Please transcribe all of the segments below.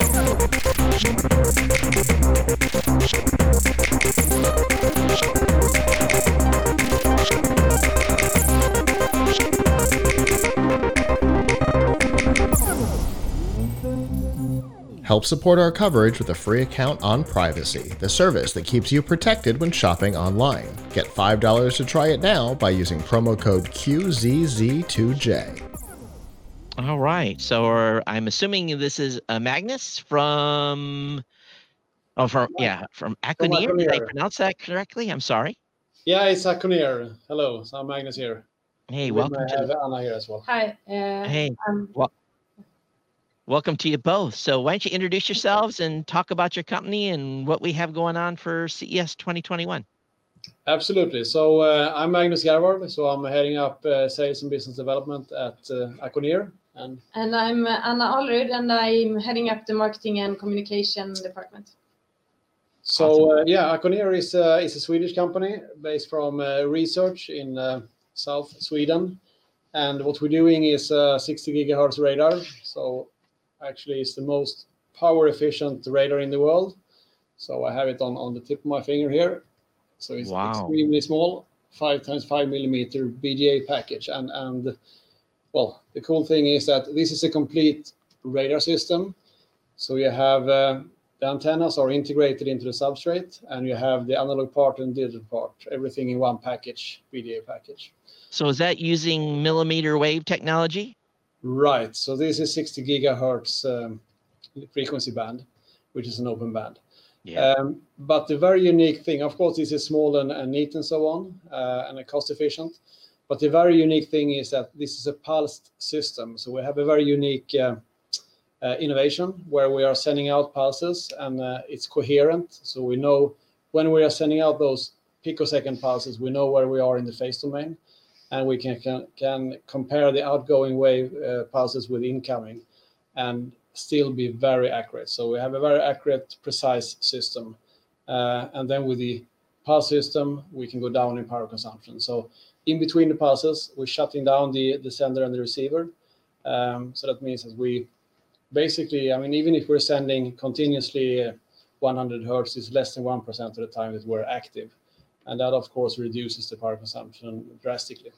Help support our coverage with a free account on Privacy, the service that keeps you protected when shopping online. Get $5 to try it now by using promo code QZZ2J. All right, so I'm assuming this is Magnus from Acconeer. Did I pronounce that correctly? I'm sorry. Yeah, it's Acconeer. Hello, so I'm Magnus here. Hey, welcome to Anna here as well. Hi. Welcome to you both. So why don't you introduce yourselves and talk about your company and what we have going on for CES 2021. Absolutely. So I'm Magnus Gerward. So I'm heading up sales and business development at Acconeer. And I'm Anna Ahlrud, and I'm heading up the marketing and communication department. So awesome. Acconeer is a Swedish company based from research in South Sweden. And what we're doing is 60 gigahertz radar. So actually it's the most power efficient radar in the world. So I have it on the tip of my finger here. So it's extremely small, 5x5 millimeter BGA package. And the cool thing is that this is a complete radar system. So you have the antennas are integrated into the substrate, and you have the analog part and digital part, everything in one package, BGA package. So is that using millimeter wave technology? Right. So this is 60 gigahertz frequency band, which is an open band. Yeah. But the very unique thing, of course, this is small and neat and so on, and cost efficient. But the very unique thing is that this is a pulsed system. So we have a very unique innovation where we are sending out pulses, and it's coherent. So we know when we are sending out those picosecond pulses, we know where we are in the phase domain. And we can compare the outgoing wave pulses with incoming and still be very accurate. So we have a very accurate, precise system. And then with the pulse system, we can go down in power consumption. So in between the pulses, we're shutting down the sender and the receiver. So that means that we basically, even if we're sending continuously 100 hertz, it's less than 1% of the time that we're active. And that, of course, reduces the power consumption drastically.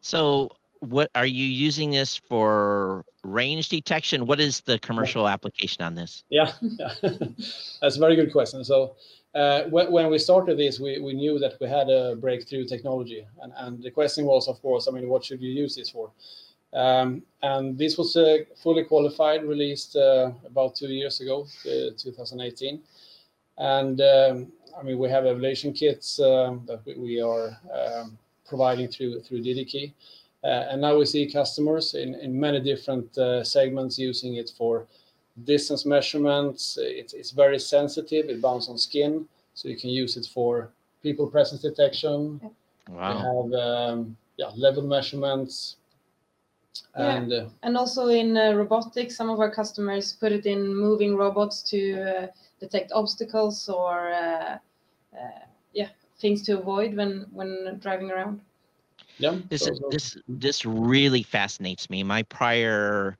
So what are you using this for? Range detection? What is the commercial application on this? Yeah. That's a very good question. So when we started this, we knew that we had a breakthrough technology. And the question was, of course, what should you use this for? And this was fully qualified, released about 2 years ago, 2018. And we have evaluation kits that we are providing through DigiKey. And now we see customers in many different segments using it for distance measurements. It's very sensitive. It bounces on skin. So you can use it for people presence detection. Wow. We have level measurements. And also in robotics, some of our customers put it in moving robots to detect obstacles or things to avoid when driving around. Yeah, this really fascinates me. My prior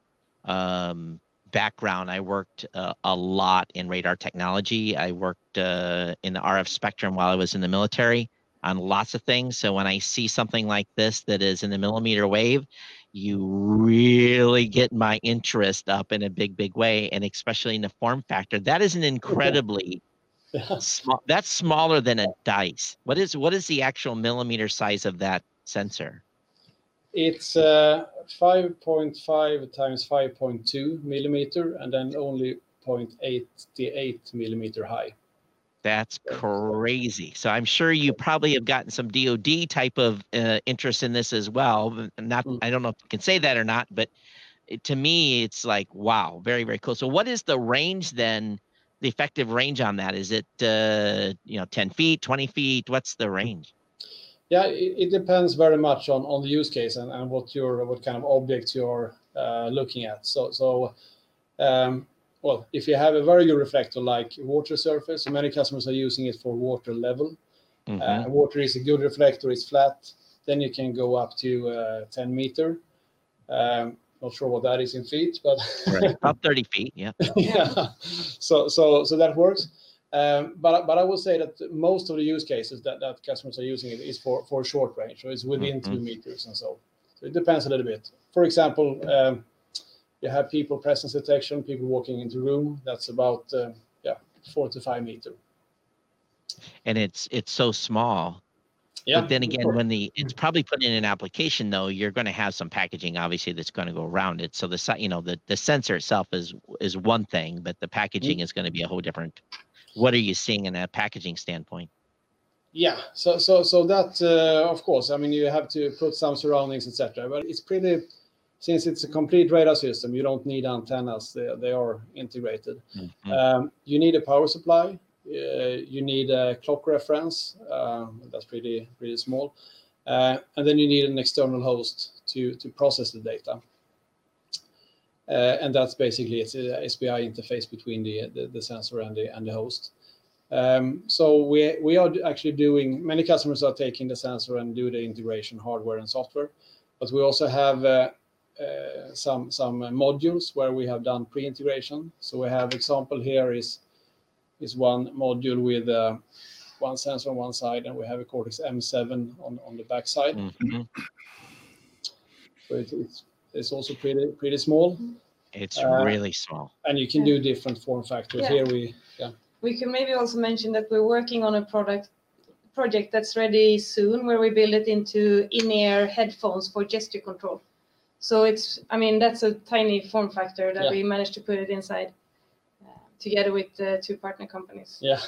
background, I worked a lot in radar technology. I worked in the RF spectrum while I was in the military on lots of things. So when I see something like this that is in the millimeter wave, you really get my interest up in a big, big way, and especially in the form factor. That is an incredibly small. That's smaller than a dice. What is the actual millimeter size of that sensor? It's 5.5 x 5.2 millimeter, and then only 0.88 millimeter high. That's crazy. So I'm sure you probably have gotten some DoD type of interest in this as well. I don't know if you can say that or not, but to me, it's like, wow, very, very cool. So what is the range then, the effective range on that? Is it 10 feet, 20 feet? What's the range? Yeah, it depends very much on the use case and what kind of objects you're looking at. So, if you have a very good reflector like water surface, many customers are using it for water level. Mm-hmm. Water is a good reflector, it's flat. Then you can go up to 10 meter. Not sure what that is in feet, but right. About 30 feet, yeah. Yeah, so that works. But I would say that most of the use cases that customers are using it is for short range, so it's within 2 meters and so. So it depends a little bit. For example, you have people presence detection, people walking into a room. That's about 4 to 5 meters. And it's so small. Yeah, but then again, when it's probably put in an application, though, you're going to have some packaging, obviously, that's going to go around it. So the sensor itself is one thing, but the packaging is going to be a whole different. What are you seeing in a packaging standpoint? Yeah, so that of course, I mean, you have to put some surroundings, etc. But it's since it's a complete radar system, you don't need antennas; they are integrated. Mm-hmm. You need a power supply. You need a clock reference, that's pretty small, and then you need an external host to process the data, and that's basically it's an SPI interface between the sensor and the host. So we are actually doing, many customers are taking the sensor and do the integration hardware and software, but we also have some modules where we have done pre-integration. So we have example here is one module with one sensor on one side, and we have a Cortex M7 on the back side. Mm-hmm. So it's also pretty small. It's really small. And you can do different form factors. Yeah. Here we can maybe also mention that we're working on a project that's ready soon, where we build it into in-ear headphones for gesture control. So that's a tiny form factor that we managed to put it inside, together with the two partner companies. Yeah,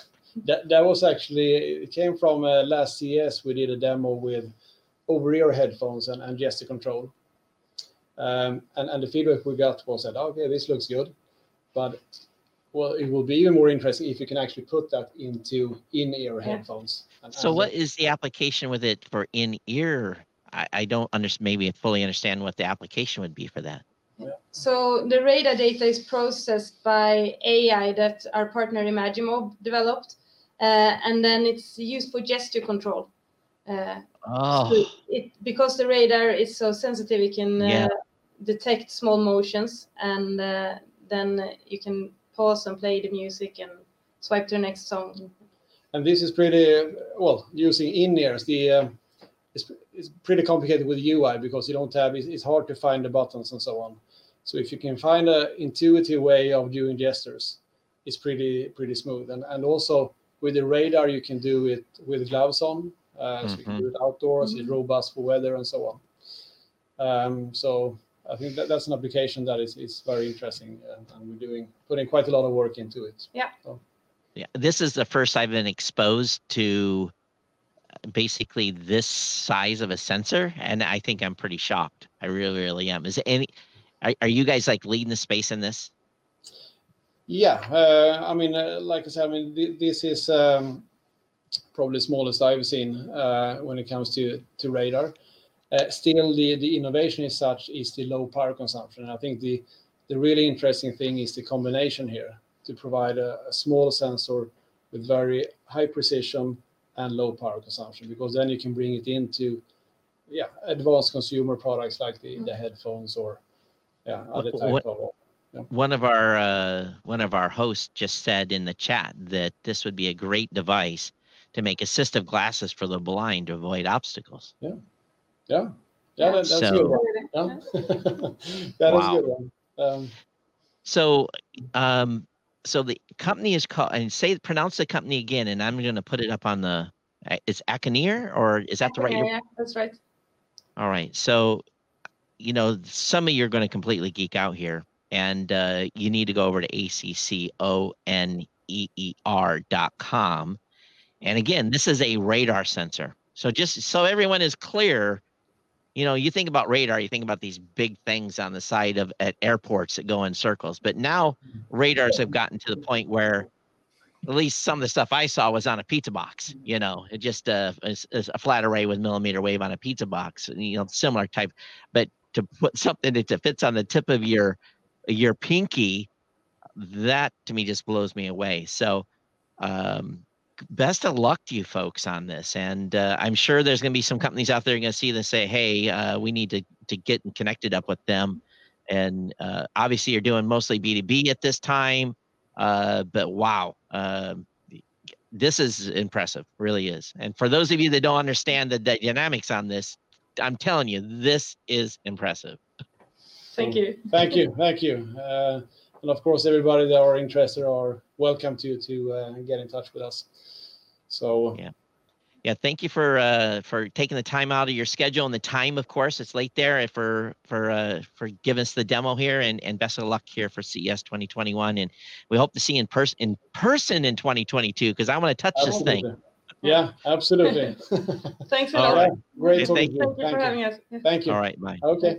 that was actually, it came from last CES. We did a demo with over-ear headphones and gesture control. And the feedback we got was that, okay, this looks good. But, well, it will be even more interesting if you can actually put that into in-ear headphones. So what is the application with it for in-ear? I don't fully understand what the application would be for that. Yeah. So the radar data is processed by AI that our partner Imagimob developed, and then it's used for gesture control. So because the radar is so sensitive, it can detect small motions, and then you can pause and play the music and swipe to the next song. And this is pretty using in-ears. It's pretty complicated with UI because you don't have, it's hard to find the buttons and so on. So if you can find an intuitive way of doing gestures, it's pretty smooth. And also with the radar, you can do it with gloves on. So you can do it outdoors, it's robust for weather and so on. So I think that's an application that is very interesting. And we're putting quite a lot of work into it. Yeah. So. Yeah. This is the first I've been exposed to basically this size of a sensor, and I think I'm pretty shocked. I really, really am. Are you guys like leading the space in this? Yeah, like I said, this is probably the smallest I've seen when it comes to radar. Still, the innovation is such is the low power consumption. And I think the really interesting thing is the combination here to provide a small sensor with very high precision and low power consumption, because then you can bring it into advanced consumer products like the headphones or other type of. Yeah. One of our hosts just said in the chat that this would be a great device to make assistive glasses for the blind to avoid obstacles. Yeah. That's good one. Yeah. That is good one. So the company is called, and pronounce the company again, and I'm going to put it up on it's Acconeer, or is that the right? Yeah, that's right. All right. So, some of you are going to completely geek out here, and you need to go over to acconeer.com. And again, this is a radar sensor. So just so everyone is clear, you think about radar, you think about these big things on the side of at airports that go in circles. But now radars have gotten to the point where at least some of the stuff I saw was on a pizza box. It just is a flat array with millimeter wave on a pizza box, similar type. But to put something that fits on the tip of your pinky, that to me just blows me away. So best of luck to you folks on this, and I'm sure there's going to be some companies out there going to see this and say, hey, we need to get connected up with them And obviously you're doing mostly B2B at this time, but wow, this is impressive, really is. And for those of you that don't understand the dynamics on this, I'm telling you, this is impressive. Thank you. Thank you. Thank you. And of course, everybody that are interested are welcome to get in touch with us. So yeah. Yeah, thank you for taking the time out of your schedule and the time, of course, it's late there, for giving us the demo here, and best of luck here for CES 2021. And we hope to see in person in 2022, because I want to touch this thing. Yeah, absolutely. Thanks a lot. All right. Great talking to you. Thank you for having us. Thank you. All right, bye. Okay.